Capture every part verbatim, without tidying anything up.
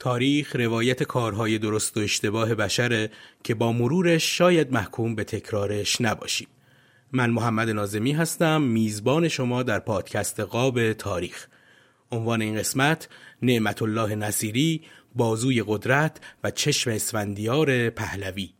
تاریخ روایت کارهای درست و اشتباه بشره که با مرورش شاید محکوم به تکرارش نباشیم. من محمد نازمی هستم، میزبان شما در پادکست قاب تاریخ. عنوان این قسمت: نعمت الله نصیری، بازوی قدرت و چشم اسفندیار پهلوی.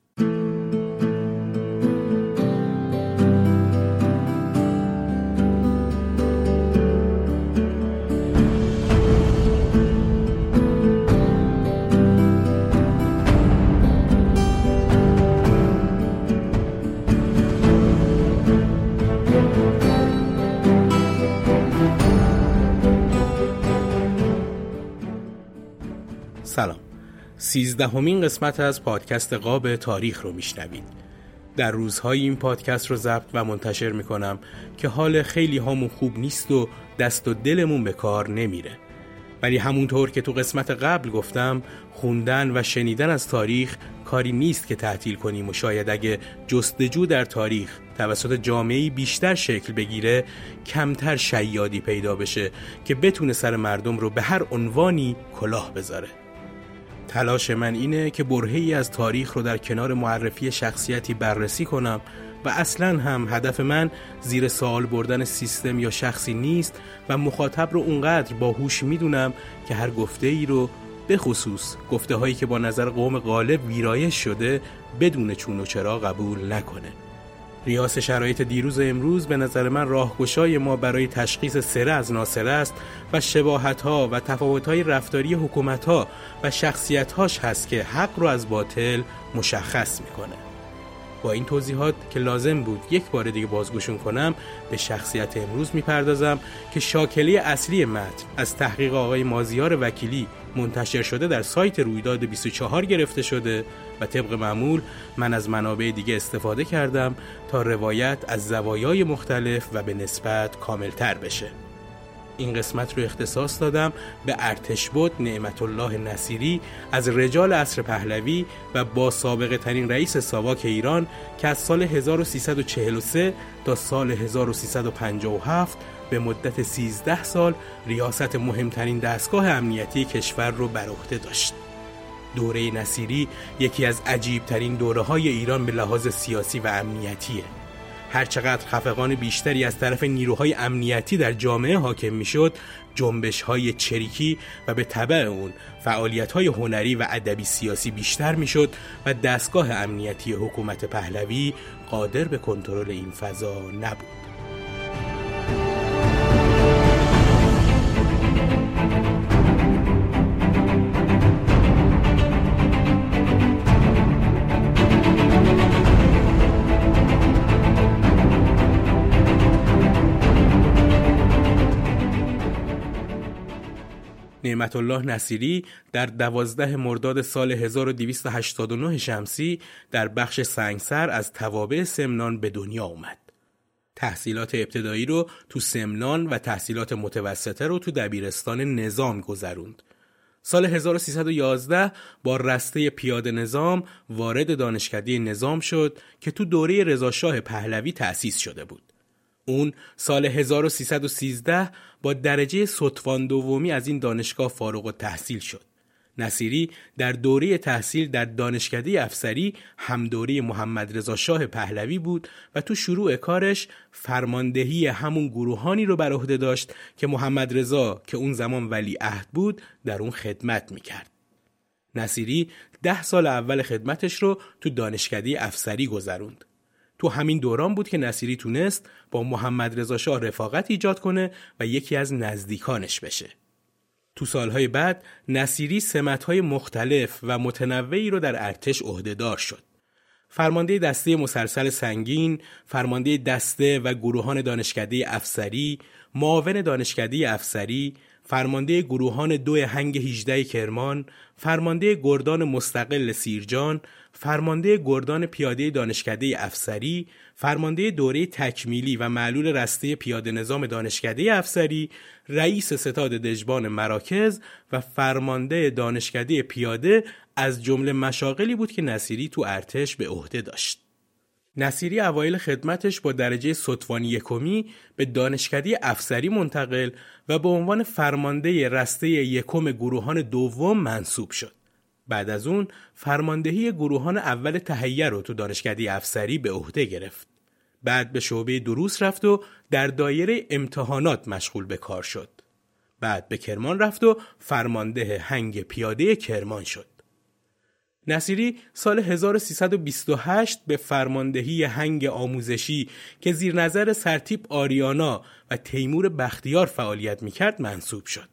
سلام. سیزدهمین قسمت از پادکست قاب تاریخ رو میشنوید. در روزهای این پادکست رو ضبط و منتشر میکنم که حال خیلی هامون خوب نیست و دست و دلمون به کار نمیره. ولی همونطور که تو قسمت قبل گفتم، خوندن و شنیدن از تاریخ کاری نیست که تعطیل کنیم و شاید اگه جستجو در تاریخ توسط جامعه‌ای بیشتر شکل بگیره، کمتر شیادی پیدا بشه که بتونه سر مردم رو به هر عنوانی کلاه بذاره. تلاش من اینه که برهه‌ای از تاریخ رو در کنار معرفی شخصیتی بررسی کنم و اصلاً هم هدف من زیر سوال بردن سیستم یا شخصی نیست و مخاطب رو اونقدر باهوش میدونم که هر گفته‌ای رو، به خصوص گفته‌هایی که با نظر قوم غالب ویرایش شده، بدون چون و چرا قبول نکنه. ریاض شرایط دیروز و امروز به نظر من راهگشای ما برای تشخیص سره از ناسره است و شباهت‌ها و تفاوت‌های رفتاری حکومت‌ها و شخصیت‌هاش هست که حق رو از باطل مشخص می‌کنه. با این توضیحات که لازم بود یک بار دیگه بازگوشون کنم، به شخصیت امروز می‌پردازم که شاکله اصلی متن از تحقیق آقای مازیار وکیلی منتشر شده در سایت رویداد بیست و چهار گرفته شده و طبق معمول من از منابع دیگه استفاده کردم تا روایت از زوایای مختلف و به نسبت کاملتر بشه. این قسمت رو اختصاص دادم به ارتشبد نعمت الله نصیری از رجال عصر پهلوی و با سابقه ترین رئیس ساواک ایران که از سال هزار و سیصد و چهل و سه تا سال هزار و سیصد و پنجاه و هفت به مدت سیزده سال ریاست مهمترین دستگاه امنیتی کشور رو بر عهده داشت. دوره نصیری یکی از عجیبترین دوره‌های ایران به لحاظ سیاسی و امنیتیه. هرچقدر خفقان بیشتری از طرف نیروهای امنیتی در جامعه حاکم میشد، جنبش‌های چریکی و به تبع اون فعالیت‌های هنری و ادبی سیاسی بیشتر میشد و دستگاه امنیتی حکومت پهلوی قادر به کنترل این فضا نبود. نعمت الله نصیری در دوازده مرداد سال هزار و دویست و هشتاد و نه شمسی در بخش سنگسر از توابع سمنان به دنیا آمد. تحصیلات ابتدایی رو تو سمنان و تحصیلات متوسطه رو تو دبیرستان نظام گذروند. سال هزار و سیصد و یازده با رسته پیاده نظام وارد دانشکده نظام شد که تو دوره رضا شاه پهلوی تأسیس شده بود. اون سال هزار و سیصد و سیزده با درجه سطفان دومی از این دانشگاه فارغ التحصیل شد. نصیری در دوره تحصیل در دانشکده افسری هم دوره محمد رضا شاه پهلوی بود و تو شروع کارش فرماندهی همون گروهانی رو بر عهده داشت که محمد رضا که اون زمان ولیعهد بود در اون خدمت میکرد. نصیری ده سال اول خدمتش رو تو دانشکده افسری گذروند. تو همین دوران بود که نصیری تونست با محمد رضا شاه رفاقت ایجاد کنه و یکی از نزدیکانش بشه. تو سالهای بعد نصیری سمت‌های مختلف و متنوعی رو در ارتش عهدهدار شد. فرمانده دسته مسلسل سنگین، فرمانده دسته و گروهان دانشکده افسری، معاون دانشکده افسری، فرمانده گروهان دو هنگ هجده کرمان، فرمانده گردان مستقل سیرجان، فرمانده گردان پیاده دانشکده افسری، فرمانده دوره تکمیلی و معلول رسته پیاده نظام دانشکده افسری، رئیس ستاد دژبان مراکز و فرمانده دانشکده پیاده از جمله مشاغلی بود که نصیری تو ارتش به عهده داشت. نصیری اوایل خدمتش با درجه سطفان یکمی به دانشکده افسری منتقل و به عنوان فرمانده رسته یکم گروهان دوم منصوب شد. بعد از اون فرماندهی گروهان اول تهیه رو تو دانشکده افسری به عهده گرفت. بعد به شعبه دروس رفت و در دایره امتحانات مشغول به کار شد. بعد به کرمان رفت و فرمانده هنگ پیاده کرمان شد. نصیری سال هزار و سیصد و بیست و هشت به فرماندهی هنگ آموزشی که زیر نظر سرتیپ آریانا و تیمور بختیار فعالیت میکرد منصوب شد.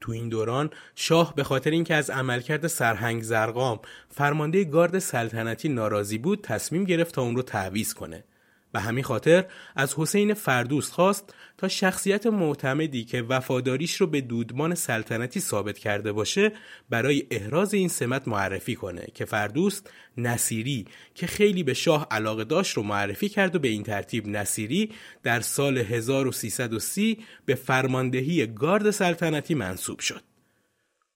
تو این دوران شاه به خاطر اینکه از عملکرد سرهنگ زرقام فرمانده گارد سلطنتی ناراضی بود تصمیم گرفت تا اون رو تعویض کنه. به همین خاطر از حسین فردوست خواست تا شخصیت معتمدی که وفاداریش رو به دودمان سلطنتی ثابت کرده باشه برای احراز این سمت معرفی کنه که فردوست نصیری که خیلی به شاه علاقه داشت رو معرفی کرد و به این ترتیب نصیری در سال هزار و سیصد و سی به فرماندهی گارد سلطنتی منصوب شد.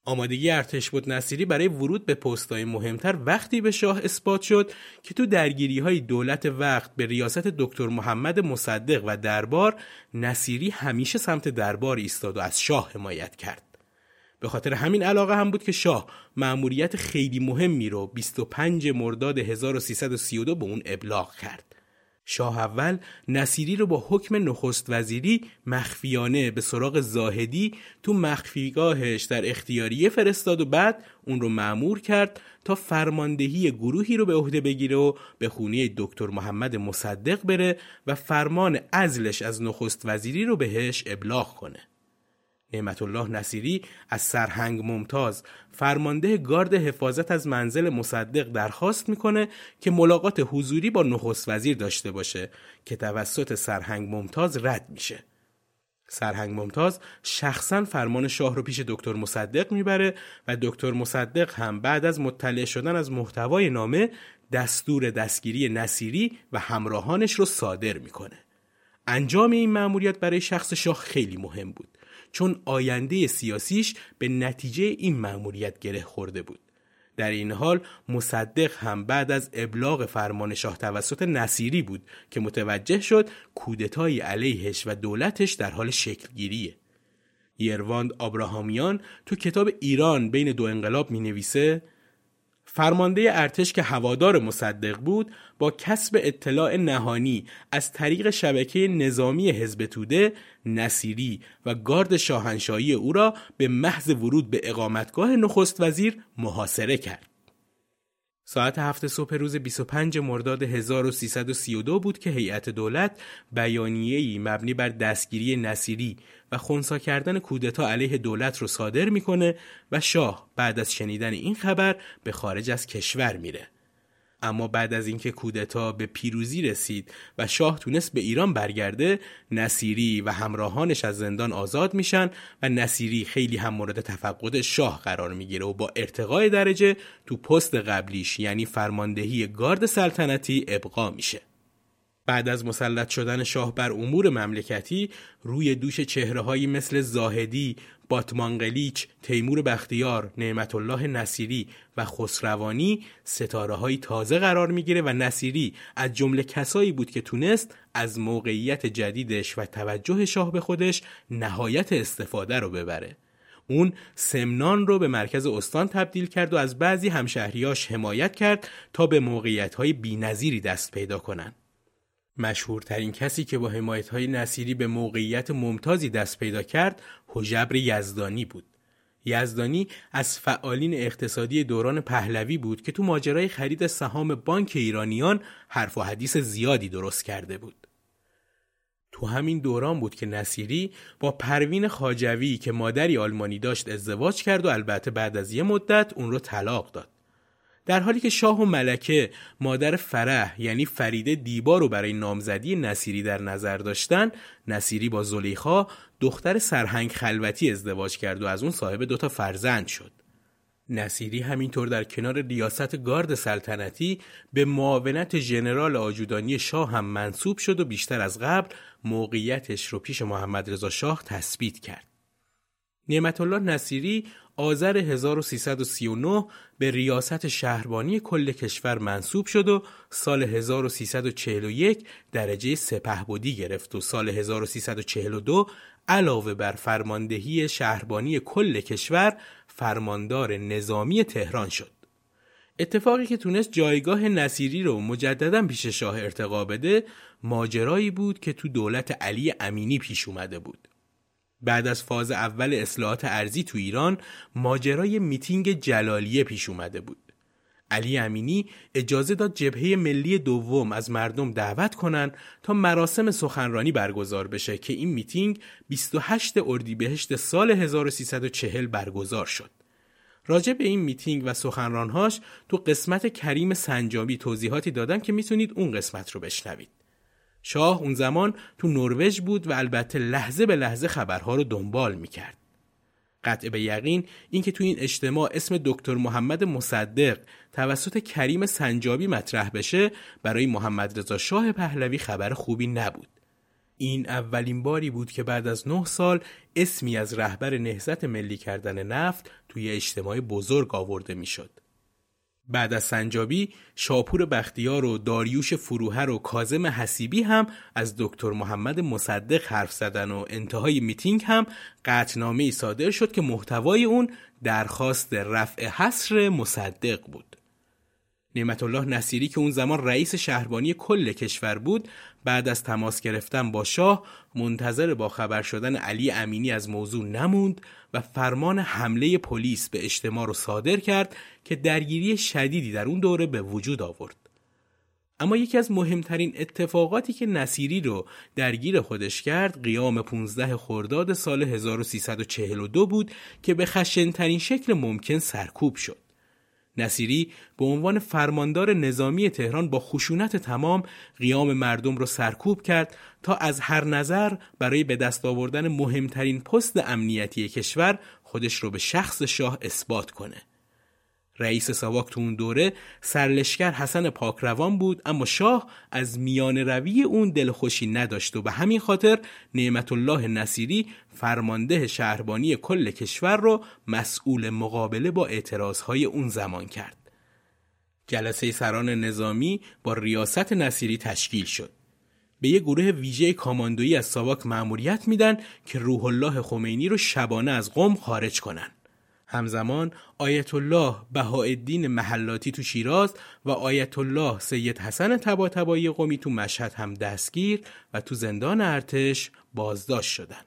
آمادگی ارتش بود نصیری برای ورود به پست‌های مهمتر وقتی به شاه اثبات شد که تو درگیری‌های دولت وقت به ریاست دکتر محمد مصدق و دربار نصیری همیشه سمت دربار ایستاد و از شاه حمایت کرد. به خاطر همین علاقه هم بود که شاه مأموریت خیلی مهمی رو بیست و پنجم مرداد هزار و سیصد و سی و دو به اون ابلاغ کرد. شاه اول نصیری رو با حکم نخست وزیری مخفیانه به سراغ زاهدی تو مخفیگاهش در اختیاریه فرستاد و بعد اون رو مأمور کرد تا فرماندهی گروهی رو به عهده بگیره و به خونه دکتر محمد مصدق بره و فرمان عزلش از نخست وزیری رو بهش ابلاغ کنه. نعمت الله نصیری از سرهنگ ممتاز فرمانده گارد حفاظت از منزل مصدق درخواست میکنه که ملاقات حضوری با نخست وزیر داشته باشه که توسط سرهنگ ممتاز رد میشه. سرهنگ ممتاز شخصا فرمان شاه رو پیش دکتر مصدق میبره و دکتر مصدق هم بعد از مطلع شدن از محتوای نامه دستور دستگیری نصیری و همراهانش رو صادر میکنه. انجام این مأموریت برای شخص شاه خیلی مهم بود چون آینده سیاسیش به نتیجه این مأموریت گره خورده بود. در این حال مصدق هم بعد از ابلاغ فرمان شاه توسط نصیری بود که متوجه شد کودتای علیهش و دولتش در حال شکلگیریه. یرواند ابراهامیان تو کتاب ایران بین دو انقلاب می نویسه فرمانده ارتش که هوادار مصدق بود با کسب اطلاع نهانی از طریق شبکه نظامی حزب توده نصیری و گارد شاهنشاهی او را به محض ورود به اقامتگاه نخست وزیر محاصره کرد. ساعت هفت صبح روز بیست و پنجم مرداد هزار و سیصد و سی و دو بود که هیئت دولت بیانیه‌ای مبنی بر دستگیری نصیری و خنثی کردن کودتا علیه دولت رو صادر میکنه و شاه بعد از شنیدن این خبر به خارج از کشور میره. اما بعد از اینکه کودتا به پیروزی رسید و شاه تونست به ایران برگرده، نصیری و همراهانش از زندان آزاد میشن و نصیری خیلی هم مورد تفقد شاه قرار میگیره و با ارتقای درجه تو پست قبلیش یعنی فرماندهی گارد سلطنتی ابقا میشه. بعد از مسلط شدن شاه بر امور مملکتی روی دوش چهره‌هایی مثل زاهدی، باتمانگلیچ، تیمور بختیار، نعمت الله نصیری و خسروانی ستاره‌های تازه قرار می‌گیره و نصیری از جمله کسایی بود که تونست از موقعیت جدیدش و توجه شاه به خودش نهایت استفاده رو ببره. اون سمنان رو به مرکز استان تبدیل کرد و از بعضی همشهریاش حمایت کرد تا به موقعیت‌های بی‌نظیری دست پیدا کنن. مشهورترین کسی که با حمایت‌های نصیری به موقعیت ممتازی دست پیدا کرد، حجبر یزدانی بود. یزدانی از فعالین اقتصادی دوران پهلوی بود که تو ماجرای خرید سهام بانک ایرانیان حرف و حدیث زیادی درست کرده بود. تو همین دوران بود که نصیری با پروین خاجویی که مادری آلمانی داشت ازدواج کرد و البته بعد از یه مدت اون رو طلاق داد. در حالی که شاه و ملکه مادر فرح یعنی فریده دیبا رو برای نامزدی نصیری در نظر داشتن، نصیری با زلیخا دختر سرهنگ خلوتی ازدواج کرد و از اون صاحب دوتا فرزند شد. نصیری همینطور در کنار ریاست گارد سلطنتی به معاونت ژنرال آجودانی شاه هم منصوب شد و بیشتر از قبل موقعیتش رو پیش محمد رضا شاه تثبیت کرد. نعمت الله نصیری آذر هزار و سیصد و سی و نه به ریاست شهربانی کل کشور منصوب شد و سال هزار و سیصد و چهل و یک درجه سپهبدی گرفت و سال هزار و سیصد و چهل و دو علاوه بر فرماندهی شهربانی کل کشور فرماندار نظامی تهران شد. اتفاقی که تونست جایگاه نصیری رو مجدداً پیش شاه ارتقا بده، ماجرایی بود که تو دولت علی امینی پیش اومده بود. بعد از فاز اول اصلاحات ارضی تو ایران ماجرای میتینگ جلالیه پیش اومده بود. علی امینی اجازه داد جبهه ملی دوم از مردم دعوت کنن تا مراسم سخنرانی برگزار بشه که این میتینگ بیست و هشتم اردیبهشت سال هزار و سیصد و چهل برگزار شد. راجع به این میتینگ و سخنرانهاش تو قسمت کریم سنجابی توضیحاتی دادم که میتونید اون قسمت رو بشنوید. شاه اون زمان تو نروژ بود و البته لحظه به لحظه خبرها رو دنبال میکرد. قطع به یقین این که تو این اجتماع اسم دکتر محمد مصدق توسط کریم سنجابی مطرح بشه برای محمد رضا شاه پهلوی خبر خوبی نبود. این اولین باری بود که بعد از نه سال اسمی از رهبر نهضت ملی کردن نفت توی اجتماع بزرگ آورده میشد. بعد از سنجابی، شاپور بختیار و داریوش فروهر و کاظم حسیبی هم از دکتر محمد مصدق حرف زدن و انتهای میتینگ هم قطعنامه‌ای صادر شد که محتوای اون درخواست رفع حصر مصدق بود. نعمت الله نصیری که اون زمان رئیس شهربانی کل کشور بود، بعد از تماس گرفتن با شاه منتظر با خبر شدن علی امینی از موضوع نموند و فرمان حمله پلیس به اجتماع رو صادر کرد که درگیری شدیدی در اون دوره به وجود آورد. اما یکی از مهمترین اتفاقاتی که نصیری رو درگیر خودش کرد قیام پونزده خرداد سال هزار و سیصد و چهل و دو بود که به خشن‌ترین شکل ممکن سرکوب شد. نصیری به عنوان فرماندار نظامی تهران با خشونت تمام قیام مردم را سرکوب کرد تا از هر نظر برای به دست آوردن مهمترین پست امنیتی کشور خودش رو به شخص شاه اثبات کنه. رئیس ساواک تو اون دوره سرلشکر حسن پاکروان بود، اما شاه از میان روی اون دلخوشی نداشت و به همین خاطر نعمت الله نصیری فرمانده شهربانی کل کشور رو مسئول مقابله با اعتراضهای اون زمان کرد. جلسه سران نظامی با ریاست نصیری تشکیل شد. به یه گروه ویژه کاماندویی از ساواک مأموریت میدن که روح الله خمینی رو شبانه از قم خارج کنن. همزمان آیت الله بهاءالدین محلاتی تو شیراز و آیت الله سید حسن طباطبایی قمی تو مشهد هم دستگیر و تو زندان ارتش بازداشت شدند.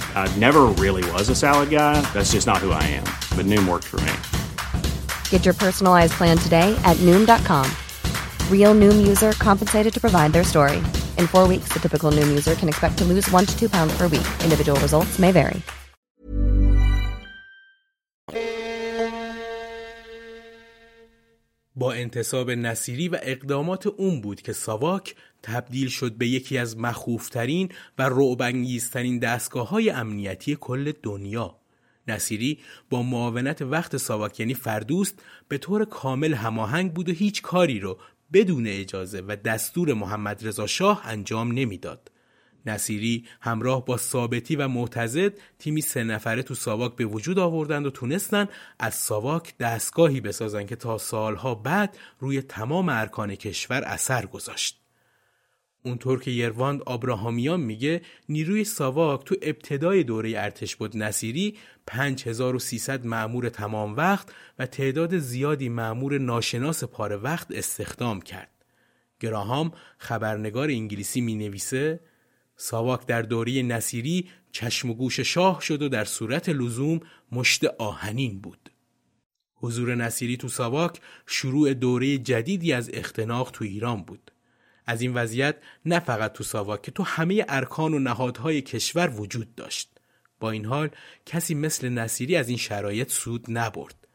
I never really was a salad guy. That's just not who I am. But Noom worked for me. Get your personalized plan today at Noom dot com. Real Noom user compensated to provide their story. In four weeks, the typical Noom user can expect to lose one to two pounds per week. Individual results may vary. با انتصاب نصیری و اقدامات اون بود که ساواک تبدیل شد به یکی از مخوفترین و رعب‌انگیزترین دستگاه‌های امنیتی کل دنیا. نصیری با معاونت وقت ساواک یعنی فردوست به طور کامل هماهنگ بود و هیچ کاری رو بدون اجازه و دستور محمد رضا شاه انجام نمیداد. نصیری همراه با ثابتی و معتضد تیمی سه نفره تو ساواک به وجود آوردند و تونستن از ساواک دستگاهی بسازن که تا سالها بعد روی تمام ارکان کشور اثر گذاشت. اونطور که یرواند ابراهامیان میگه نیروی ساواک تو ابتدای دوره ارتش بود نصیری پنج هزار و سیصد مأمور تمام وقت و تعداد زیادی مأمور ناشناس پاره وقت استخدام کرد. گراهام خبرنگار انگلیسی مینویسه ساواک در دوره نصیری چشم و گوش شاه شد و در صورت لزوم مشت آهنین بود. حضور نصیری تو ساواک شروع دوره جدیدی از اختناق تو ایران بود. از این وضعیت نه فقط تو ساواک که تو همه ارکان و نهادهای کشور وجود داشت. با این حال کسی مثل نصیری از این شرایط سود نبرد.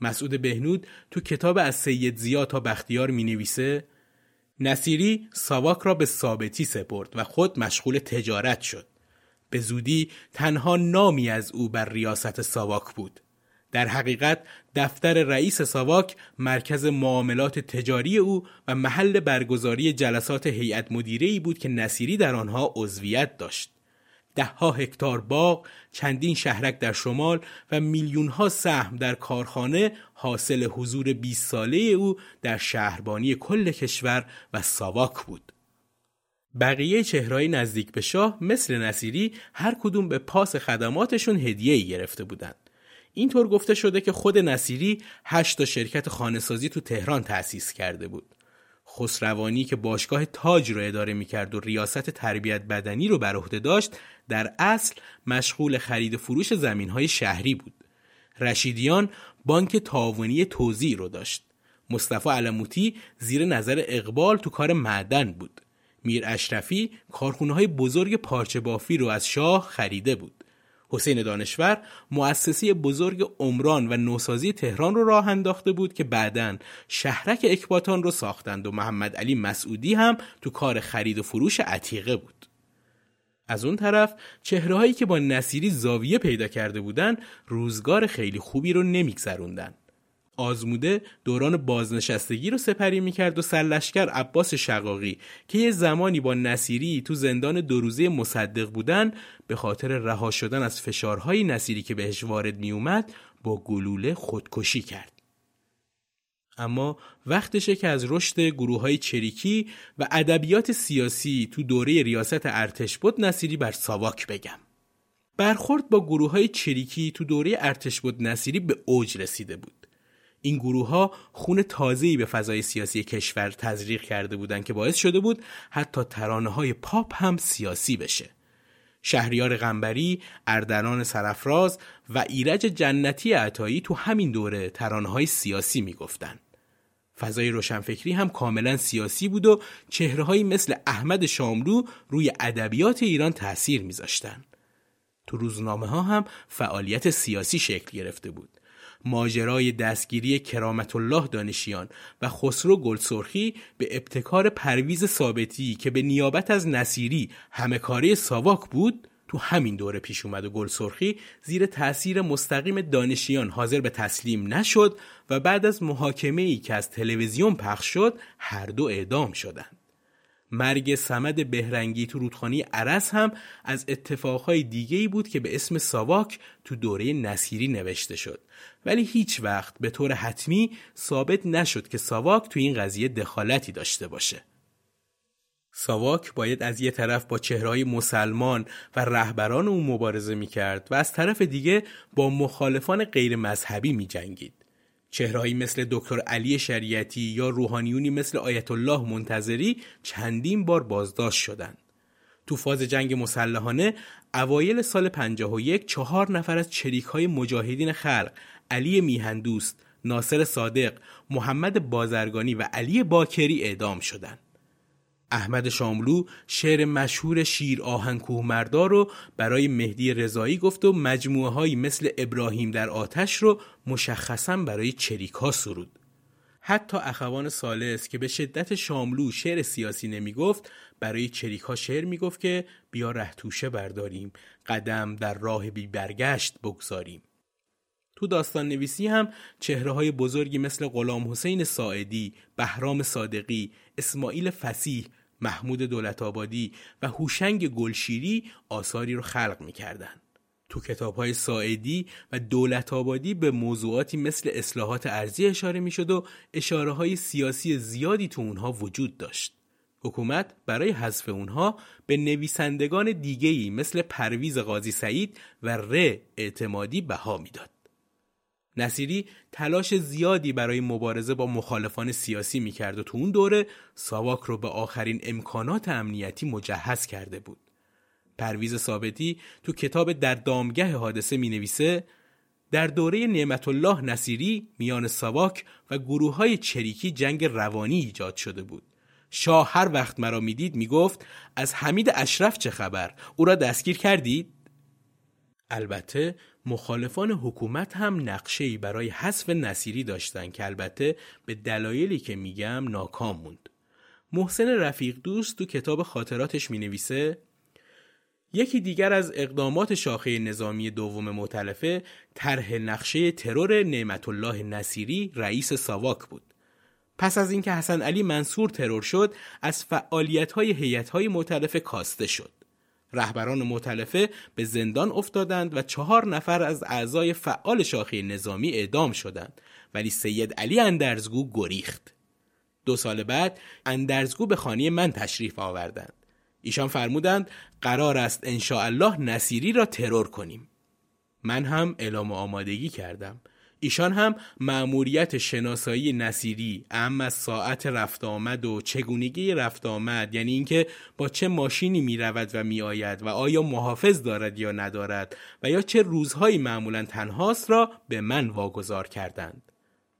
مسعود بهنود تو کتاب از سید ضیاء تا بختیار می نویسه نصیری ساواک را به ثابتی سپرد و خود مشغول تجارت شد. به زودی تنها نامی از او بر ریاست ساواک بود. در حقیقت دفتر رئیس ساواک مرکز معاملات تجاری او و محل برگزاری جلسات هیئت مدیره‌ای بود که نصیری در آنها عضویت داشت. دهها هکتار باغ، چندین شهرک در شمال و میلیونها سهم در کارخانه حاصل حضور بیست ساله او در شهربانی کل کشور و ساواک بود. بقیه چهره‌های نزدیک به شاه مثل نصیری هر کدوم به پاس خدماتشون هدیه‌ای گرفته بودند. اینطور گفته شده که خود نصیری هشت تا شرکت خانه‌سازی تو تهران تأسیس کرده بود. خسروانی که باشگاه تاج رو اداره می‌کرد و ریاست تربیت بدنی رو بر عهده داشت، در اصل مشغول خرید و فروش زمین‌های شهری بود. رشیدیان بانک تعاونی توزیع رو داشت. مصطفی علموتی زیر نظر اقبال تو کار معدن بود. میر اشرفی کارخونه‌های بزرگ پارچه بافی رو از شاه خریده بود. حسین دانشور مؤسسه بزرگ عمران و نوسازی تهران رو راه انداخته بود که بعداً شهرک اکباتان رو ساختند و محمد علی مسعودی هم تو کار خرید و فروش عتیقه بود. از اون طرف چهره‌هایی که با نصیری زاویه پیدا کرده بودن روزگار خیلی خوبی رو نمی‌گذروندن. آزموده دوران بازنشستگی رو سپری می‌کرد و سرلشکر عباس شقاقی که یه زمانی با نصیری تو زندان دو روزه مصدق بودن به خاطر رها شدن از فشارهای نصیری که بهش وارد می‌اومد با گلوله خودکشی کرد. اما وقتشه که از رشد گروه‌های چریکی و ادبیات سیاسی تو دوره ریاست ارتش بود نصیری بر ساواک بگم. برخورد با گروه‌های چریکی تو دوره ارتش بود نصیری به اوج رسیده بود. این گروه‌ها خون تازه‌ای به فضای سیاسی کشور تزریق کرده بودند که باعث شده بود حتی ترانه‌های پاپ هم سیاسی بشه. شهریار قنبری، اردلان سرفراز و ایرج جنتی عطایی تو همین دوره ترانه‌های سیاسی می‌گفتند. فضای روشنفکری هم کاملاً سیاسی بود و چهره‌هایی مثل احمد شاملو روی ادبیات ایران تأثیر می‌ذاشتند. تو روزنامه‌ها هم فعالیت سیاسی شکل گرفته بود. ماجرای دستگیری کرامت الله دانشیان و خسرو گلسرخی به ابتکار پرویز ثابتی که به نیابت از نصیری همه کاره ساواک بود تو همین دوره پیش اومد و گلسرخی زیر تأثیر مستقیم دانشیان حاضر به تسلیم نشد و بعد از محاکمه‌ای که از تلویزیون پخش شد هر دو اعدام شدند. مرگ صمد بهرنگی تو رودخانه ارس هم از اتفاقهای دیگه‌ای بود که به اسم ساواک تو دوره نصیری نوشته شد، ولی هیچ وقت به طور حتمی ثابت نشد که ساواک تو این قضیه دخالتی داشته باشه. ساواک باید از یه طرف با چهره‌های مسلمان و رهبران اون مبارزه می‌کرد و از طرف دیگه با مخالفان غیر مذهبی می‌جنگید. چهره‌هایی مثل دکتر علی شریعتی یا روحانیونی مثل آیت الله منتظری چندین بار بازداشت شدند. تو فاز جنگ مسلحانه اوایل سال پنجاه و یک چهار نفر از چریک‌های مجاهدین خلق، علی میهندوست، ناصر صادق، محمد بازرگانی و علی باکری اعدام شدند. احمد شاملو شعر مشهور شیر آهن کوهمردا رو برای مهدی رضایی گفت و مجموعه هایی مثل ابراهیم در آتش رو مشخصاً برای چریک ها سرود. حتی اخوان ثالث که به شدت شاملو شعر سیاسی نمی گفت، برای چریک ها شعر می گفت که بیا ره توشه برداریم، قدم در راه بی برگشت بگذاریم. تو داستان نویسی هم چهره‌های بزرگی مثل غلام حسین ساعدی، بهرام صادقی، اسماعیل فصیح، محمود دولت‌آبادی و هوشنگ گلشیری آثاری رو خلق می‌کردند. تو کتاب‌های ساعدی و دولت‌آبادی به موضوعاتی مثل اصلاحات ارضی اشاره می‌شد و اشاره‌های سیاسی زیادی تو اونها وجود داشت. حکومت برای حذف اونها به نویسندگان دیگه‌ای مثل پرویز قاضی سعید و ر اعتمادی بها می‌داد. نصیری تلاش زیادی برای مبارزه با مخالفان سیاسی میکرد و تو اون دوره ساواک رو به آخرین امکانات امنیتی مجهز کرده بود. پرویز ثابتی تو کتاب در دامگه حادثه می نویسه: در دوره نعمت الله نصیری میان ساواک و گروه های چریکی جنگ روانی ایجاد شده بود. شاه هر وقت مرا می دید می گفت از حمید اشرف چه خبر؟ او را دستگیر کردید؟ البته مخالفان حکومت هم نقشه‌ای برای حذف نصیری داشتن که البته به دلایلی که میگم ناکام موند. محسن رفیق دوست تو کتاب خاطراتش مینویسه: یکی دیگر از اقدامات شاخه نظامی دوم مؤتلفه طرح نقشه ترور نعمت الله نصیری رئیس ساواک بود. پس از اینکه حسن علی منصور ترور شد، از فعالیت‌های هیئت‌های مؤتلفه کاسته شد. رهبران مؤتلفه به زندان افتادند و چهار نفر از اعضای فعال شاخه نظامی اعدام شدند، ولی سید علی اندرزگو گریخت. دو سال بعد اندرزگو به خانه من تشریف آوردند. ایشان فرمودند قرار است انشاءالله نصیری را ترور کنیم. من هم اعلام آمادگی کردم. ایشان هم مأموریت شناسایی نصیری، اما ساعت رفت آمد و چگونگی رفت آمد، یعنی اینکه با چه ماشینی می رود و می آید و آیا محافظ دارد یا ندارد و یا چه روزهایی معمولا تنهاست را به من واگذار کردند.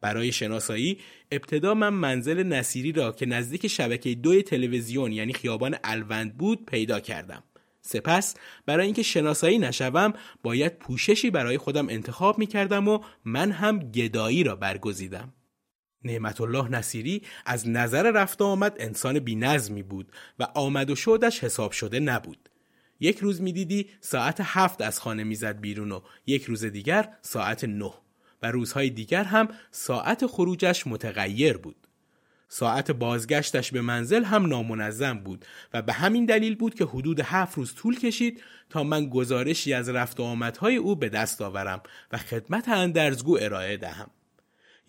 برای شناسایی ابتدا من منزل نصیری را که نزدیک شبکه دوی تلویزیون یعنی خیابان الوند بود پیدا کردم. سپس برای اینکه شناسایی نشوم باید پوششی برای خودم انتخاب می‌کردم و من هم گدایی را برگزیدم. نعمت الله نصیری از نظر رفت آمد انسان بی‌نظمی بود و آمد و شدش حساب شده نبود. یک روز می‌دیدی ساعت هفت از خانه میزد بیرون و یک روز دیگر ساعت نه و روزهای دیگر هم ساعت خروجش متغیر بود. ساعت بازگشتش به منزل هم نامنظم بود و به همین دلیل بود که حدود هفت روز طول کشید تا من گزارشی از رفت و آمدهای او به دست آورم و خدمت اندرزگو ارائه دهم.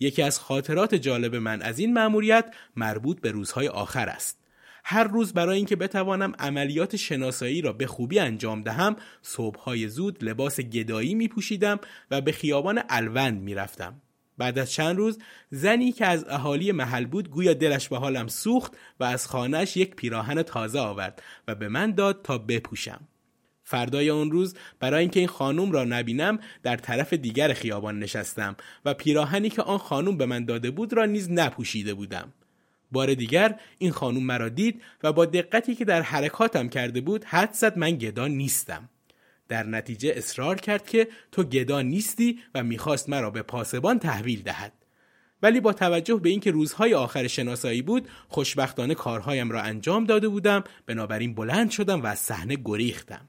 یکی از خاطرات جالب من از این مأموریت مربوط به روزهای آخر است. هر روز برای اینکه بتوانم عملیات شناسایی را به خوبی انجام دهم، صبح‌های زود لباس گدایی می‌پوشیدم و به خیابان الوند می‌رفتم. بعد از چند روز زنی که از اهالی محل بود گویا دلش به حالم سوخت و از خانه‌اش یک پیراهن تازه آورد و به من داد تا بپوشم. فردای اون روز برای اینکه این خانم را نبینم در طرف دیگر خیابان نشستم و پیراهنی که آن خانم به من داده بود را نیز نپوشیده بودم. بار دیگر این خانم مرا دید و با دقتی که در حرکاتم کرده بود حد زد من گدا نیستم. در نتیجه اصرار کرد که تو گدا نیستی و میخواست مرا به پاسبان تحویل دهد. ولی با توجه به اینکه روزهای آخر شناسایی بود، خوشبختانه کارهایم را انجام داده بودم، بنابراین بلند شدم و از صحنه گریختم.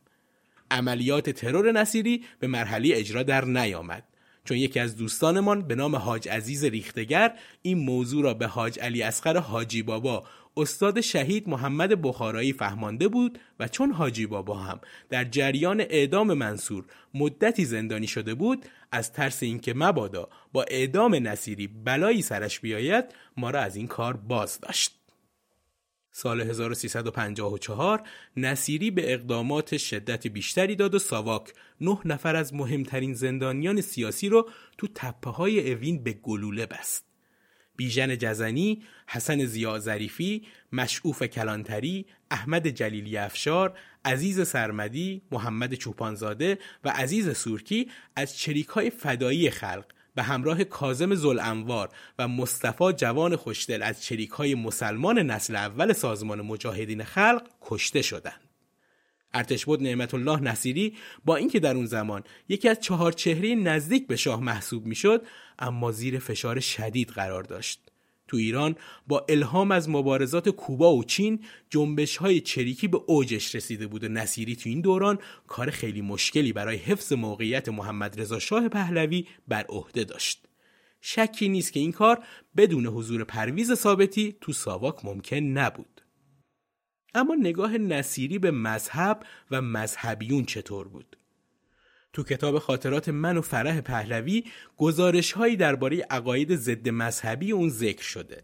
عملیات ترور نصیری به مرحله اجرا در نیامد، چون یکی از دوستانمان به نام حاج عزیز ریختگر این موضوع را به حاج علی اصغر حاجی بابا استاد شهید محمد بخارایی فهمانده بود و چون حاجی بابا هم در جریان اعدام منصور مدتی زندانی شده بود، از ترس اینکه مبادا با اعدام نصیری بلایی سرش بیاید ما را از این کار باز داشت. سال هزار و سیصد و پنجاه و چهار نصیری به اقدامات شدت بیشتری داد و ساواک نه نفر از مهمترین زندانیان سیاسی را تو تپه‌های اوین به گلوله بست. بیژن جزنی، حسن ضیاء ظریفی، مشعوف کلانتری، احمد جلیلی افشار، عزیز سرمدی، محمد چوپانزاده و عزیز سورکی از چریک‌های فدایی خلق به همراه کاظم ذوالانوار و مصطفی جوان خوشدل از چریک‌های مسلمان نسل اول سازمان مجاهدین خلق کشته شدند. ارتشبد نعمت الله نصیری با اینکه در اون زمان یکی از چهار چهره نزدیک به شاه محسوب میشد، اما زیر فشار شدید قرار داشت. تو ایران با الهام از مبارزات کوبا و چین جنبش‌های چریکی به اوجش رسیده بود و نصیری تو این دوران کار خیلی مشکلی برای حفظ موقعیت محمد رضا شاه پهلوی بر عهده داشت. شکی نیست که این کار بدون حضور پرویز ثابتی تو ساواک ممکن نبود. اما نگاه نصیری به مذهب و مذهبیون چطور بود؟ تو کتاب خاطرات من و فرح پهلوی گزارش‌هایی درباره عقاید ضد مذهبی اون ذکر شده.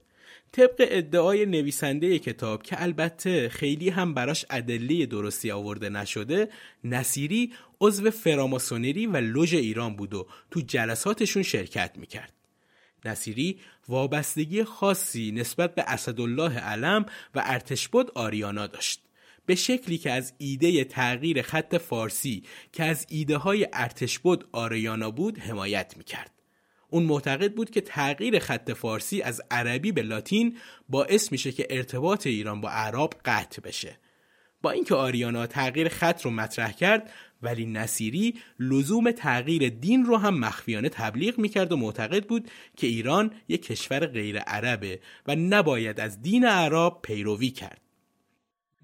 طبق ادعای نویسنده کتاب که البته خیلی هم براش ادله درستی آورده نشده، نصیری عضو فراماسونری و لوژ ایران بود و تو جلساتشون شرکت میکرد. نصیری وابستگی خاصی نسبت به اسدالله علم و ارتشبد آریانا داشت، به شکلی که از ایده تغییر خط فارسی که از ایده های ارتشبد آریانا بود حمایت میکرد. اون معتقد بود که تغییر خط فارسی از عربی به لاتین باعث میشه که ارتباط ایران با عرب قطع بشه. با اینکه آریانا تغییر خط رو مطرح کرد، ولی نصیری لزوم تغییر دین رو هم مخفیانه تبلیغ میکرد و معتقد بود که ایران یک کشور غیر عربه و نباید از دین عرب پیروی کرد.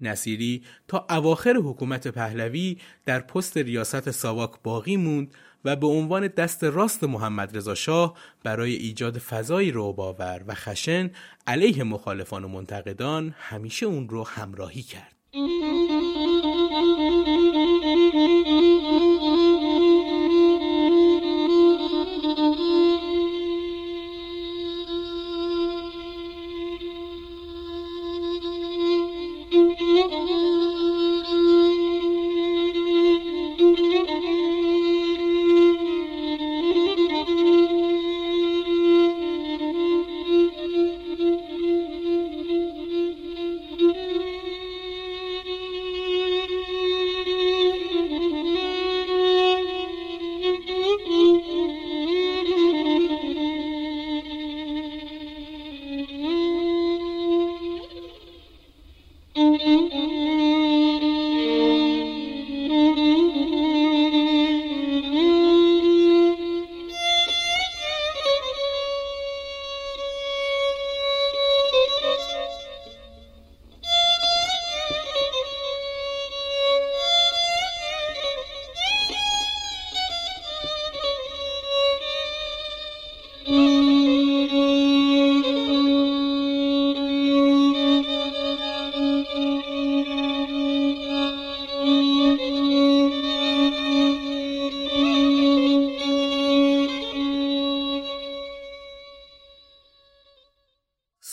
نصیری تا اواخر حکومت پهلوی در پست ریاست ساواک باقی موند و به عنوان دست راست محمد رضا شاه برای ایجاد فضای رعب‌آور و خشن علیه مخالفان و منتقدان همیشه اون رو همراهی کرد.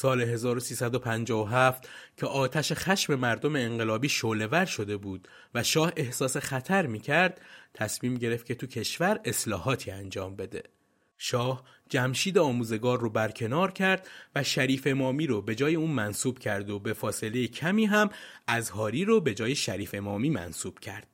سال هزار و سیصد و پنجاه و هفت که آتش خشم مردم انقلابی شعله‌ور شده بود و شاه احساس خطر می‌کرد، تصمیم گرفت که تو کشور اصلاحاتی انجام بده. شاه جمشید آموزگار رو برکنار کرد و شریف امامی رو به جای اون منصوب کرد و به فاصله کمی هم ازهاری رو به جای شریف امامی منصوب کرد.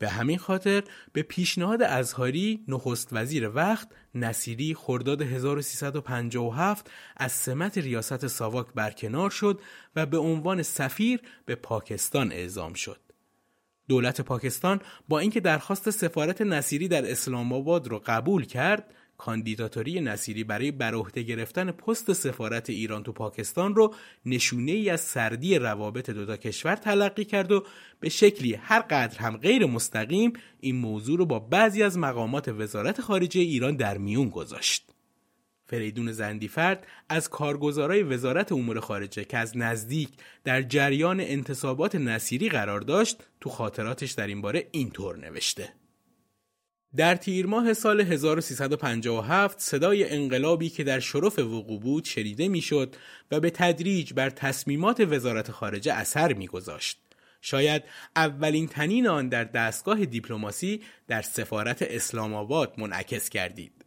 به همین خاطر به پیشنهاد ازهاری، نخست وزیر وقت، نصیری خرداد هزار و سیصد و پنجاه و هفت از سمت ریاست ساواک برکنار شد و به عنوان سفیر به پاکستان اعزام شد. دولت پاکستان با اینکه درخواست سفارت نصیری در اسلام آباد را قبول کرد، کاندیداتوری نصیری برای بر عهده گرفتن پست سفارت ایران تو پاکستان رو نشونه ای از سردی روابط دو تا کشور تلقی کرد و به شکلی هر قدر هم غیر مستقیم این موضوع رو با بعضی از مقامات وزارت خارجه ایران در میون گذاشت. فریدون زندیفرد از کارگزارای وزارت امور خارجه که از نزدیک در جریان انتصابات نصیری قرار داشت تو خاطراتش در این باره اینطور نوشته: در تیر ماه سال هزار و سیصد و پنجاه و هفت صدای انقلابی که در شرف وقوع بود شنیده میشد و به تدریج بر تصمیمات وزارت خارجه اثر میگذاشت. شاید اولین طنین آن در دستگاه دیپلماسی در سفارت اسلام آباد منعکس گردید.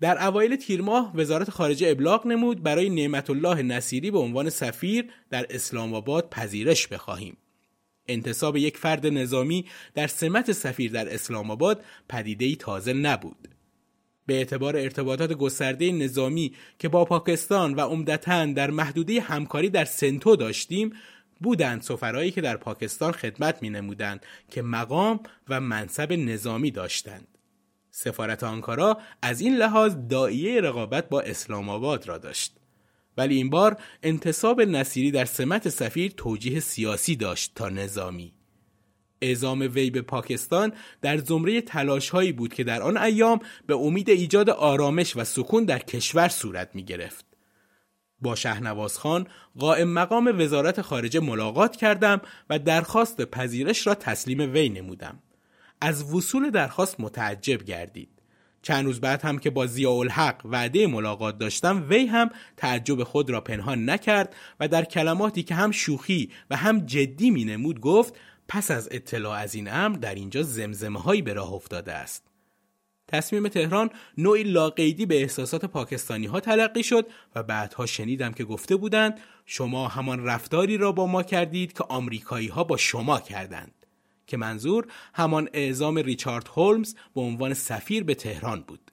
در اوایل تیر ماه وزارت خارجه ابلاغ نمود برای نعمت الله نصیری به عنوان سفیر در اسلام آباد پذیرش بخواهیم. انتصاب یک فرد نظامی در سمت سفیر در اسلام آباد پدیده‌ای تازه نبود. به اعتبار ارتباطات گسترده نظامی که با پاکستان و عمدتاً در محدوده همکاری در سنتو داشتیم، بودند سفرایی که در پاکستان خدمت می‌نمودند که مقام و منصب نظامی داشتند. سفارت آنکارا از این لحاظ داعیه رقابت با اسلام آباد را داشت. ولی این بار انتصاب نصیری در سمت سفیر توجیه سیاسی داشت تا نظامی. اعزام وی به پاکستان در زمره تلاش‌هایی بود که در آن ایام به امید ایجاد آرامش و سکون در کشور صورت می‌گرفت. با شهنواز خان قائم مقام وزارت خارجه ملاقات کردم و درخواست پذیرش را تسلیم وی نمودم. از وصول درخواست متعجب گردید. چند روز بعد هم که با ضیاءالحق وعده ملاقات داشتم، وی هم تعجب خود را پنهان نکرد و در کلماتی که هم شوخی و هم جدی می نمود گفت: پس از اطلاع از این امر در اینجا زمزمه هایی به راه افتاده است. تصمیم تهران نوعی لاقیدی به احساسات پاکستانی ها تلقی شد و بعدها شنیدم که گفته بودند شما همان رفتاری را با ما کردید که آمریکایی ها با شما کردند، که منظور همان اعزام ریچارد هولمز به عنوان سفیر به تهران بود.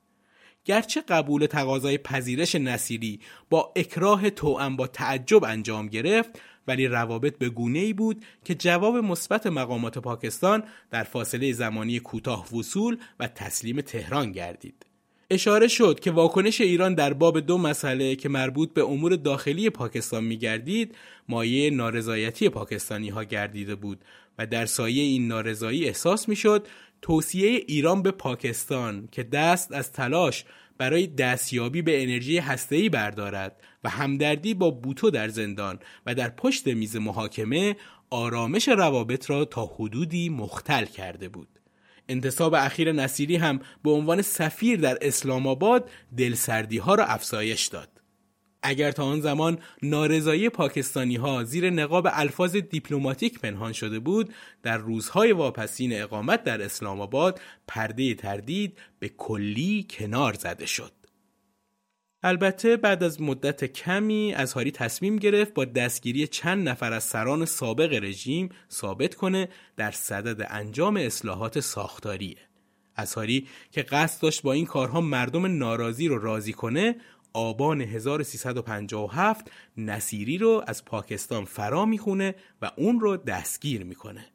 گرچه قبول تقاضای پذیرش نصیری با اکراه توأم با تعجب انجام گرفت، ولی روابط به گونه‌ای بود که جواب مثبت مقامات پاکستان در فاصله زمانی کوتاه وصول و تسلیم تهران گردید. اشاره شد که واکنش ایران در باب دو مسئله که مربوط به امور داخلی پاکستان می‌گردید، مایه نارضایتی پاکستانی‌ها گردیده بود و در سایه این نارضایی احساس می‌شد توصیه ایران به پاکستان که دست از تلاش برای دستیابی به انرژی هسته‌ای بردارد و همدردی با بوتو در زندان و در پشت میز محاکمه، آرامش روابط را تا حدودی مختل کرده بود. انتصاب اخیر نصیری هم به عنوان سفیر در اسلام آباد دلسردی‌ها را افزایش داد. اگر تا آن زمان نارضایی پاکستانی‌ها زیر نقاب الفاظ دیپلماتیک پنهان شده بود، در روزهای واپسین اقامت در اسلام آباد پرده تردید به کلی کنار زده شد. البته بعد از مدت کمی ازهاری تصمیم گرفت با دستگیری چند نفر از سران سابق رژیم ثابت کنه در صدد انجام اصلاحات ساختاریه. ازهاری که قصد داشت با این کارها مردم ناراضی رو راضی کنه، آبان هزار و سیصد و پنجاه و هفت نصیری رو از پاکستان فرا میخونه و اون رو دستگیر میکنه.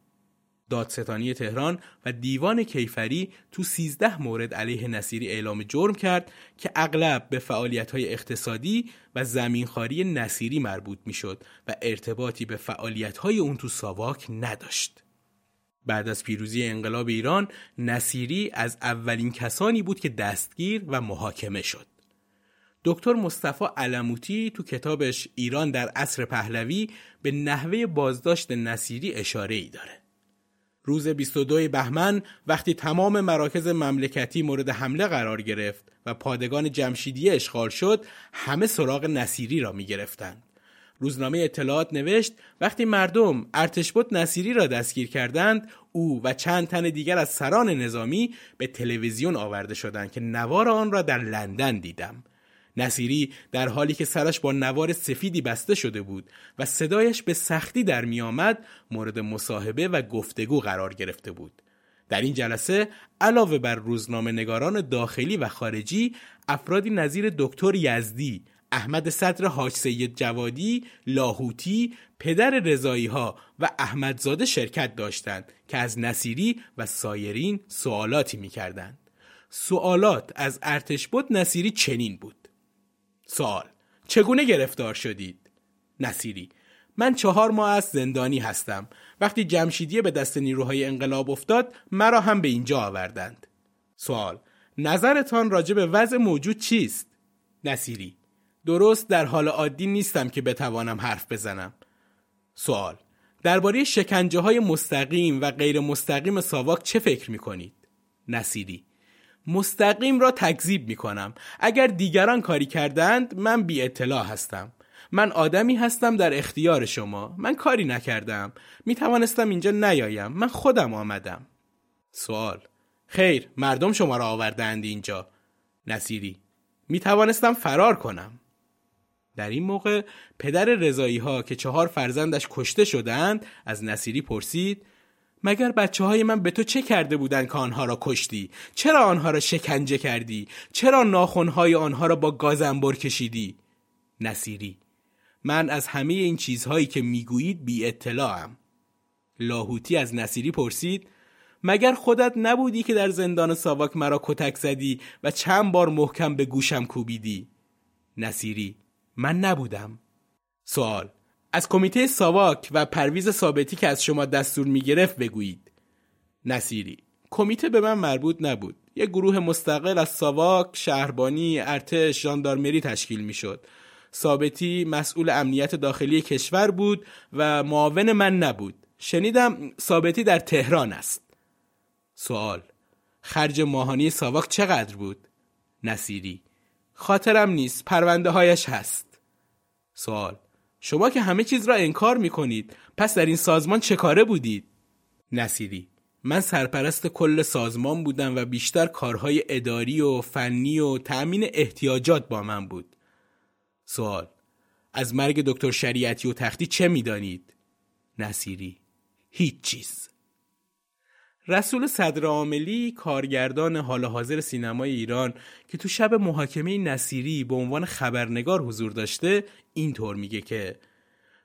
دادستانی تهران و دیوان کیفری تو سیزده مورد علیه نصیری اعلام جرم کرد که اغلب به فعالیت‌های اقتصادی و زمینخواری نصیری مربوط می‌شد و ارتباطی به فعالیت‌های اون تو ساواک نداشت. بعد از پیروزی انقلاب ایران، نصیری از اولین کسانی بود که دستگیر و محاکمه شد. دکتر مصطفی علموتی تو کتابش ایران در عصر پهلوی به نحوه بازداشت نصیری اشاره‌ای داره. روز بیست و دو بهمن وقتی تمام مراکز مملکتی مورد حمله قرار گرفت و پادگان جمشیدیه اشغال شد، همه سراغ نصیری را می گرفتند. روزنامه اطلاعات نوشت وقتی مردم ارتشبد نصیری را دستگیر کردند، او و چند تن دیگر از سران نظامی به تلویزیون آورده شدند که نوار آن را در لندن دیدم. نصیری در حالی که سرش با نوار سفیدی بسته شده بود و صدایش به سختی در می آمد، مورد مصاحبه و گفتگو قرار گرفته بود. در این جلسه علاوه بر روزنامه نگاران داخلی و خارجی، افرادی نظیر دکتر یزدی، احمد صدر حاج سید جوادی، لاهوتی، پدر رضایی ها و احمدزاده شرکت داشتند که از نصیری و سایرین سوالاتی می کردند. سوالات از ارتشبد نصیری چنین بود: سوال: چگونه گرفتار شدید؟ نصیری: من چهار ماه از زندانی هستم. وقتی جمشیدیه به دست نیروهای انقلاب افتاد، مرا هم به اینجا آوردند. سوال: نظرتان راجع به وضع موجود چیست؟ نصیری: درست در حال عادی نیستم که بتوانم حرف بزنم. سوال: درباره شکنجه های مستقیم و غیر مستقیم ساواک چه فکر میکنید؟ نصیری: مستقیم را تکذیب میکنم. اگر دیگران کاری کردند من بی اطلاع هستم. من آدمی هستم در اختیار شما. من کاری نکردم. میتوانستم اینجا نیایم. من خودم آمدم. سوال: خیر، مردم شما را آوردند اینجا. نصیری: میتوانستم فرار کنم. در این موقع پدر رضایی ها که چهار فرزندش کشته شدند از نصیری پرسید: مگر بچه های من به تو چه کرده بودند که آنها را کشتی؟ چرا آنها را شکنجه کردی؟ چرا ناخنهای آنها را با گازنبر کشیدی؟ نصیری: من از همه این چیزهایی که میگویید بی اطلاعم. لاهوتی از نصیری پرسید: مگر خودت نبودی که در زندان ساواک مرا کتک زدی و چند بار محکم به گوشم کوبیدی؟ نصیری: من نبودم. سوال: از کمیته ساواک و پرویز ثابتی که از شما دستور میگرفت بگویید. نصیری: کمیته به من مربوط نبود. یک گروه مستقل از ساواک، شهربانی، ارتش، ژاندارمری تشکیل میشد. ثابتی مسئول امنیت داخلی کشور بود و معاون من نبود. شنیدم ثابتی در تهران است. سوال: خرج ماهانی ساواک چقدر بود؟ نصیری: خاطرم نیست، پرونده هایش هست. سوال: شما که همه چیز را انکار می کنید، پس در این سازمان چه کاره بودید؟ نصیری: من سرپرست کل سازمان بودم و بیشتر کارهای اداری و فنی و تأمین احتیاجات با من بود. سوال: از مرگ دکتر شریعتی و تختی چه می دانید؟ نصیری: هیچ چیز. رسول صدرعاملی، کارگردان حال حاضر سینمای ایران که تو شب محاکمه نصیری به عنوان خبرنگار حضور داشته، اینطور میگه که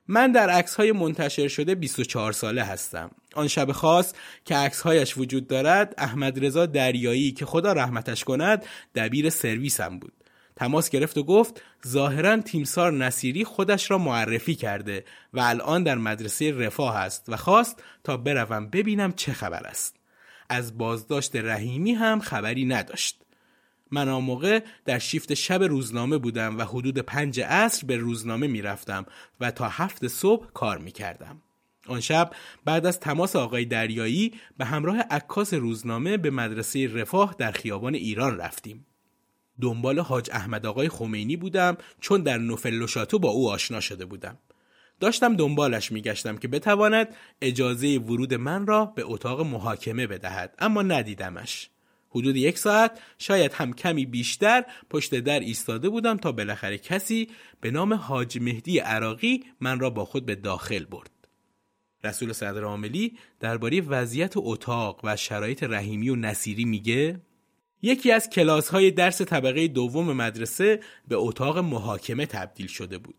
من در عکس‌های منتشر شده بیست و چهار ساله هستم. آن شب خاص که عکس‌هایش وجود دارد، احمد رضا دریایی که خدا رحمتش کند دبیر سرویسم بود. تماس گرفت و گفت ظاهراً تیمسار نصیری خودش را معرفی کرده و الان در مدرسه رفاه است و خواست تا بروم ببینم چه خبر است. از بازداشت رحیمی هم خبری نداشت. من آن موقع در شیفت شب روزنامه بودم و حدود پنج عصر به روزنامه می رفتم و تا هفت صبح کار می کردم. آن شب بعد از تماس آقای دریایی به همراه عکاس روزنامه به مدرسه رفاه در خیابان ایران رفتیم. دنبال حاج احمد آقای خمینی بودم چون در نوفل و شاتو با او آشنا شده بودم. داشتم دنبالش میگشتم که بتواند اجازه ورود من را به اتاق محاکمه بدهد، اما ندیدمش. حدود یک ساعت، شاید هم کمی بیشتر، پشت در ایستاده بودم تا بالاخره کسی به نام حاج مهدی عراقی من را با خود به داخل برد. رسول صدرعاملی درباره وضعیت اتاق و شرایط رحیمی و نصیری میگه: یکی از کلاس‌های درس طبقه دوم مدرسه به اتاق محاکمه تبدیل شده بود.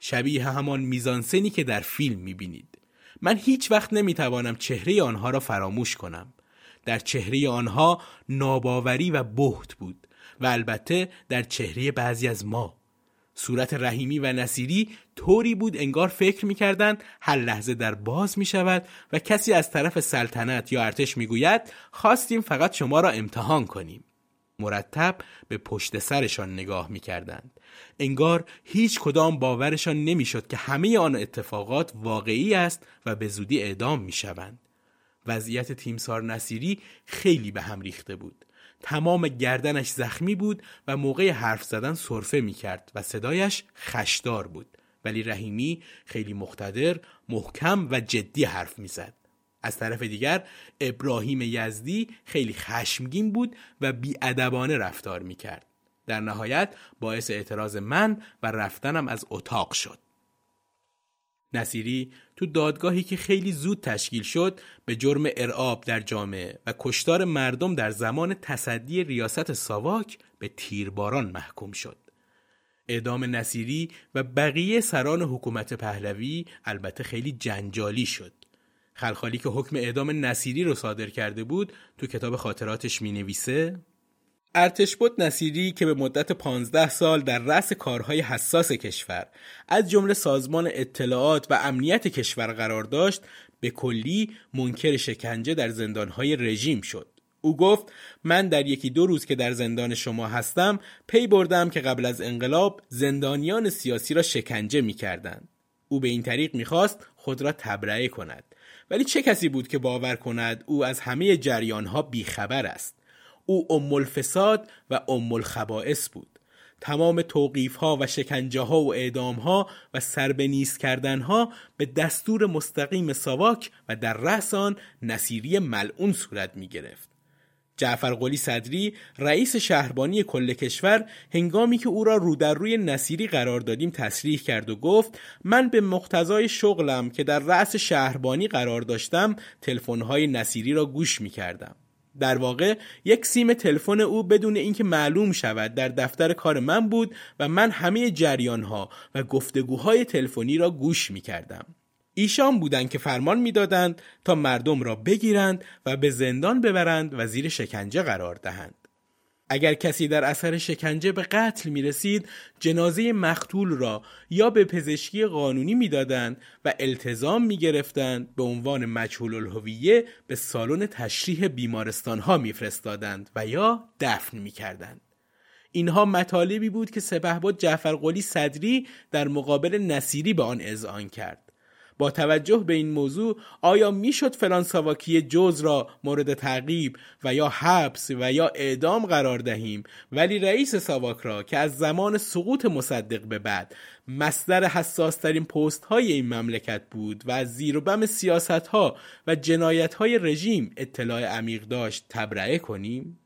شبیه همان میزانسنی که در فیلم می‌بینید. من هیچ وقت نمی‌توانم چهره آنها را فراموش کنم. در چهره آنها ناباوری و بهت بود و البته در چهره بعضی از ما. صورت رحیمی و نصیری طوری بود انگار فکر می‌کردند هر لحظه در باز می‌شود و کسی از طرف سلطنت یا ارتش می‌گوید خواستیم فقط شما را امتحان کنیم. مرتب به پشت سرشان نگاه می‌کردند. انگار هیچ کدام باورشان نمی‌شد که همه آن اتفاقات واقعی است و به زودی اعدام می‌شوند. وضعیت تیمسار نصیری خیلی به هم ریخته بود. تمام گردنش زخمی بود و موقع حرف زدن سرفه می کرد و صدایش خشدار بود، ولی رحیمی خیلی مقتدر، محکم و جدی حرف می زد. از طرف دیگر ابراهیم یزدی خیلی خشمگین بود و بی‌ادبانه رفتار می کرد. در نهایت باعث اعتراض من و رفتنم از اتاق شد. نصیری تو دادگاهی که خیلی زود تشکیل شد به جرم ارعاب در جامعه و کشتار مردم در زمان تصدی ریاست ساواک به تیرباران محکوم شد. اعدام نصیری و بقیه سران حکومت پهلوی البته خیلی جنجالی شد. خلخالی که حکم اعدام نصیری رو صادر کرده بود تو کتاب خاطراتش می نویسه: ارتشبد نصیری که به مدت پانزده سال در رأس کارهای حساس کشور از جمله سازمان اطلاعات و امنیت کشور قرار داشت، به کلی منکر شکنجه در زندانهای رژیم شد. او گفت من در یکی دو روز که در زندان شما هستم پی بردم که قبل از انقلاب زندانیان سیاسی را شکنجه می کردند. او به این طریق می خواست خود را تبرئه کند. ولی چه کسی بود که باور کند او از همه جریانها بیخبر است؟ او ام الفساد و ام الخبائث بود. تمام توقیف‌ها و شکنجه‌ها و اعدام‌ها و سربنیست کردن‌ها به دستور مستقیم ساواک و در رأس آن نصیری ملعون صورت می‌گرفت. جعفرقلی صدری رئیس شهربانی کل کشور هنگامی که او را رو در روی نصیری قرار دادیم تصریح کرد و گفت من به مقتضای شغلم که در رأس شهربانی قرار داشتم تلفن‌های نصیری را گوش می‌کردم. در واقع یک سیم تلفن او بدون اینکه معلوم شود در دفتر کار من بود و من همه جریانها و گفتگوهای تلفنی را گوش می کردم. ایشان بودند که فرمان می دادند تا مردم را بگیرند و به زندان ببرند و زیر شکنجه قرار دهند. اگر کسی در اثر شکنجه به قتل می رسید جنازه مقتول را یا به پزشکی قانونی می دادند و التزام می گرفتند به عنوان مجهول الهویه به سالن تشریح بیمارستان ها می فرستادند و یا دفن می کردند. اینها مطالبی بود که سپهبد جعفرقلی صدری در مقابل نصیری به آن اذعان کرد. با توجه به این موضوع آیا میشد فلان ساواکی جز را مورد تعقیب و یا حبس و یا اعدام قرار دهیم ولی رئیس ساواک را که از زمان سقوط مصدق به بعد مصدر حساس ترین پست های این مملکت بود و از زیر و بم سیاست ها و جنایت های رژیم اطلاع عمیق داشت تبرئه کنیم؟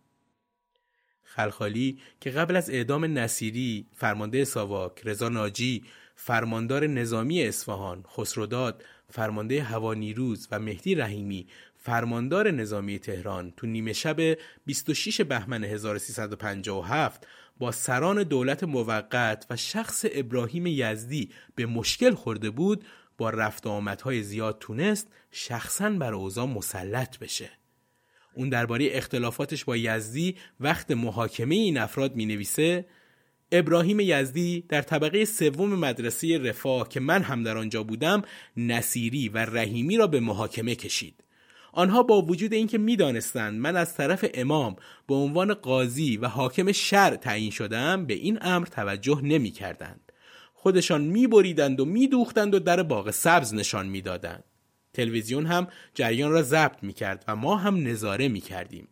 خلخالی که قبل از اعدام نصیری فرمانده ساواک، رضا ناجی فرماندار نظامی اصفهان، خسروداد فرمانده هوانیروز و مهدی رحیمی فرماندار نظامی تهران تو نیمه شب بیست و شش بهمن هزار و سیصد و پنجاه و هفت با سران دولت موقت و شخص ابراهیم یزدی به مشکل خورده بود، با رفت آمدهای زیاد تونست شخصاً بر اوضاع مسلط بشه. اون درباره اختلافاتش با یزدی وقت محاکمه این افراد می نویسه: ابراهیم یزدی در طبقه سوم مدرسه رفاه که من هم در آنجا بودم نصیری و رحیمی را به محاکمه کشید. آنها با وجود اینکه می‌دانستند من از طرف امام به عنوان قاضی و حاکم شرع تعیین شدم به این امر توجه نمی‌کردند. خودشان می‌بریدند و می‌دوختند و در باغ سبز نشان می‌دادند. تلویزیون هم جریان را ضبط می‌کرد و ما هم نظاره می‌کردیم.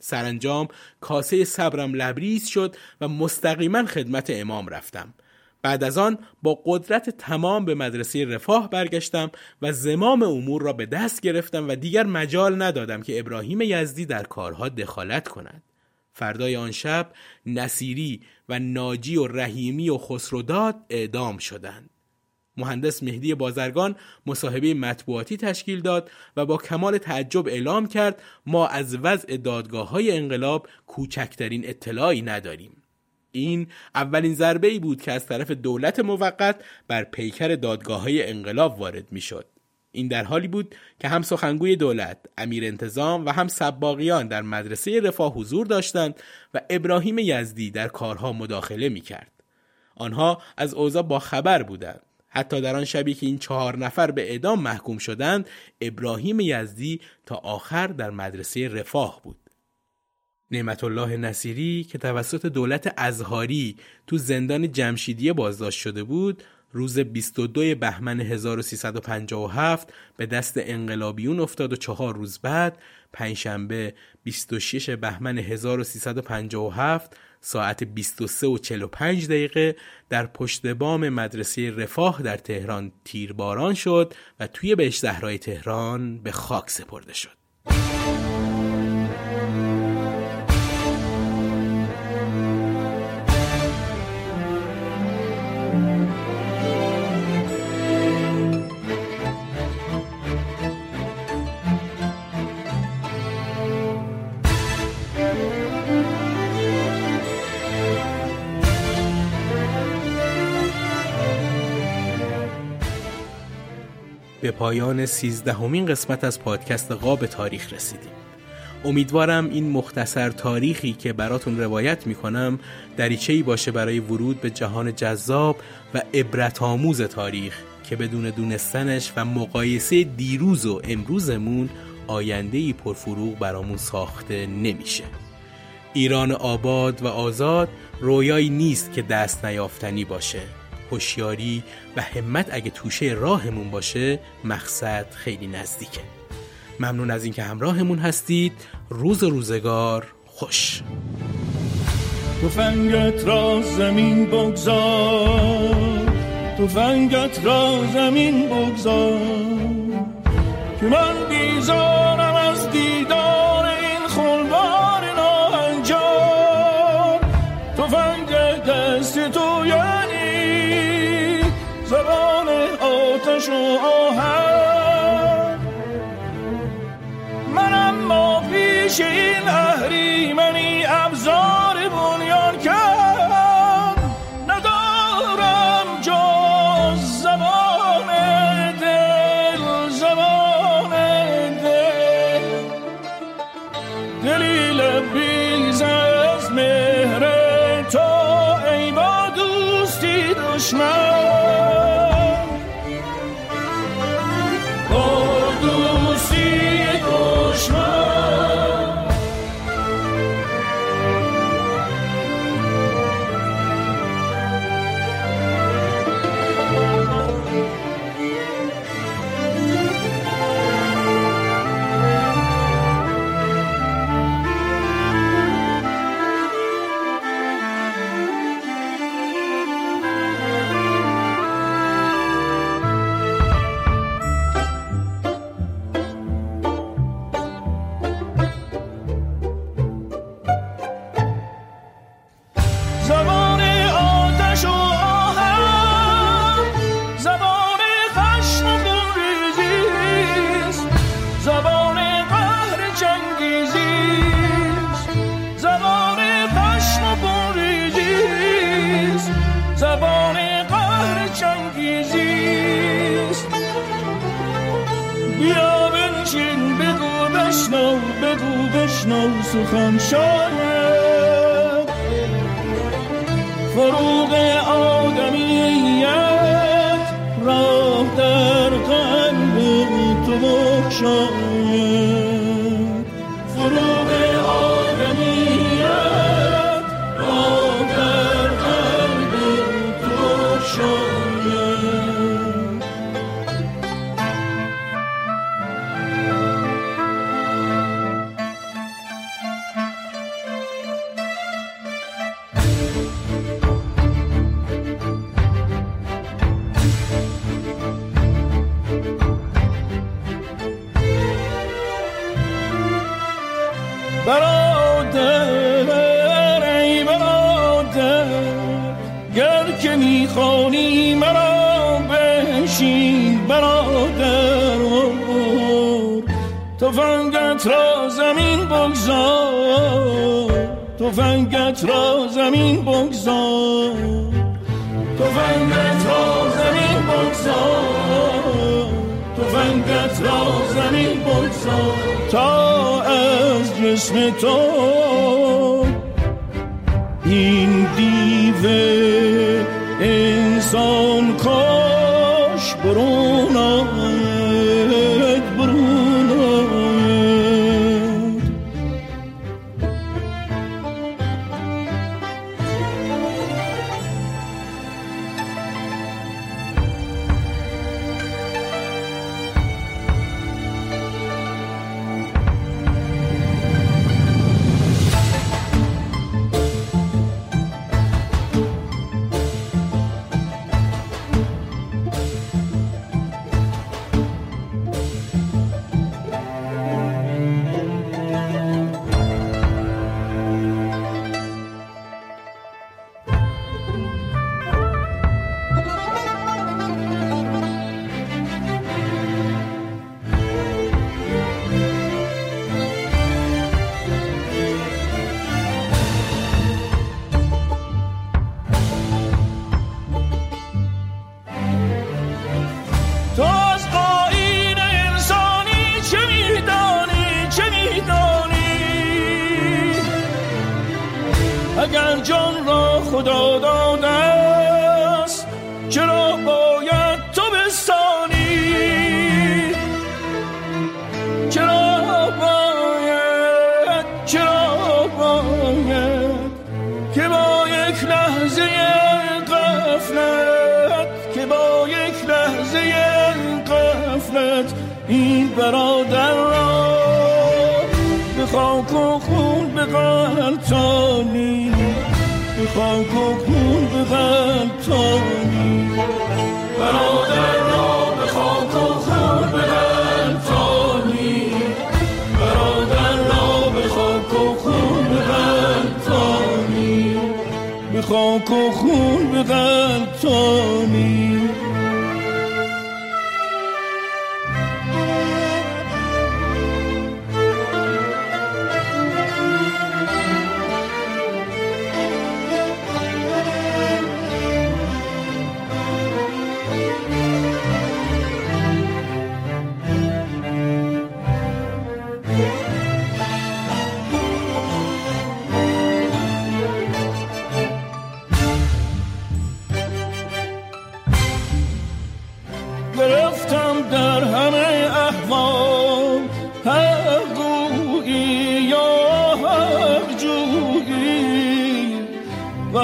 سرانجام کاسه صبرم لبریز شد و مستقیما خدمت امام رفتم. بعد از آن با قدرت تمام به مدرسه رفاه برگشتم و زمام امور را به دست گرفتم و دیگر مجال ندادم که ابراهیم یزدی در کارها دخالت کند. فردای آن شب نصیری و ناجی و رحیمی و خسروداد اعدام شدند. مهندس مهدی بازرگان مصاحبه مطبوعاتی تشکیل داد و با کمال تعجب اعلام کرد ما از وضع دادگاه‌های انقلاب کوچکترین اطلاعی نداریم. این اولین ضربه‌ای بود که از طرف دولت موقت بر پیکر دادگاه‌های انقلاب وارد می‌شد. این در حالی بود که هم سخنگوی دولت، امیر انتظام و هم سباقیان در مدرسه رفاه حضور داشتند و ابراهیم یزدی در کارها مداخله می‌کرد. آنها از اوضاع با خبر بودند. حتی در آن شبی که این چهار نفر به اعدام محکوم شدند، ابراهیم یزدی تا آخر در مدرسه رفاه بود. نعمت الله نصیری که توسط دولت ازهاری تو زندان جمشیدیه بازداشت شده بود، روز بیست و دو بهمن هزار و سیصد و پنجاه و هفت به دست انقلابیون افتاد و چهار روز بعد، پنجشنبه بیست و شش بهمن هزار و سیصد و پنجاه و هفت، ساعت بیست و سه و چهل و پنج دقیقه در پشت بام مدرسه رفاه در تهران تیرباران شد و توی بهشت زهرای تهران به خاک سپرده شد. به پایان سیزدهمین قسمت از پادکست قاب تاریخ رسیدیم. امیدوارم این مختصر تاریخی که براتون روایت میکنم دریچه‌ای باشه برای ورود به جهان جذاب و عبرت‌آموز تاریخ که بدون دونستنش و مقایسه دیروز و امروزمون آینده‌ای پرفروغ برامون ساخته نمیشه. ایران آباد و آزاد رویایی نیست که دست نیافتنی باشه. هوشیاری و همت اگه توشه راهمون باشه، مقصد خیلی نزدیکه. ممنون از اینکه همراهمون هستید. روز روزگار خوش. تفنگت را زمین بگذار، تفنگت را زمین بگذار، که من بیزارم از دیدار این خلبان ناهنجار. تفنگ دست تو یعنی زبان آتش و آهن، من اما پیش این اهریمنی ابزار بنیان کن ندارم، جز زبان دل، زبان دل، دلی لبریز از مهر تو ای با دوستی دشمن، با دوستی دشمن. نو سخن شاید فروغ آدمیت راه در قلب تو بخشاید، فروغ آدمیت راه در قلب تو بخشاید. خونی مرا بشین برادر، تفنگت را زمین بگذار، تفنگت را زمین بگذار، تفنگت را زمین بگذار، تفنگت را زمین بگذار، تا از جسم تو این دیو انسان کاش برون آید، برون آید. چرا باید تو بستانی؟ چرا این برادر را به خاک و خون به غلطانی، به خاک و خون به غلطانی، برادر را به خاک و خون به غلطانی، برادر را به خاک و خون به غلطانی، به خاک و خون به غلطانی.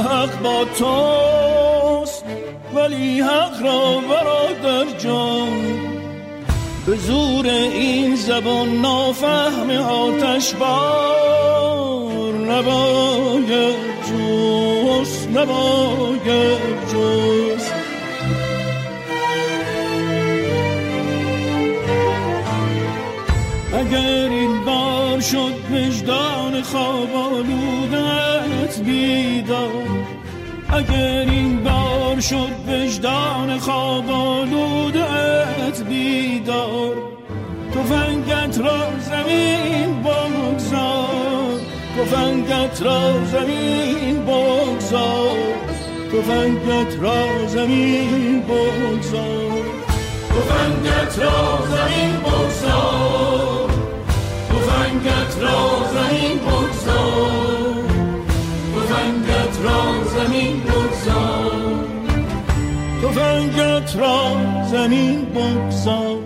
حق با توست ولی حق را برادر جان، به زور این زبان نافهم آتش بار نباید جوست، نباید جوست. اگر این بار شد وجدان خواب آلودت بیدار، اگر این بار شد وجدان خواب آلودت بیدار، تفنگت را زمین بگذار، تفنگت را زمین بگذار، تفنگت را زمین بگذار، تفنگت را زمین بگذار، تفنگت را زمین بگذار، تفنگت را زمین بگذار، تفنگت را زمین بگذار.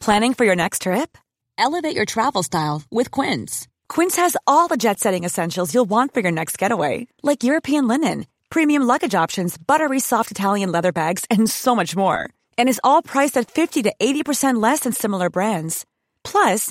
Planning for your next trip? Elevate your travel style with Quince. Quince has all the jet-setting essentials you'll want for your next getaway, like European linen, premium luggage options, buttery soft Italian leather bags, and so much more. And is all priced at fifty to eighty percent less than similar brands. Plus,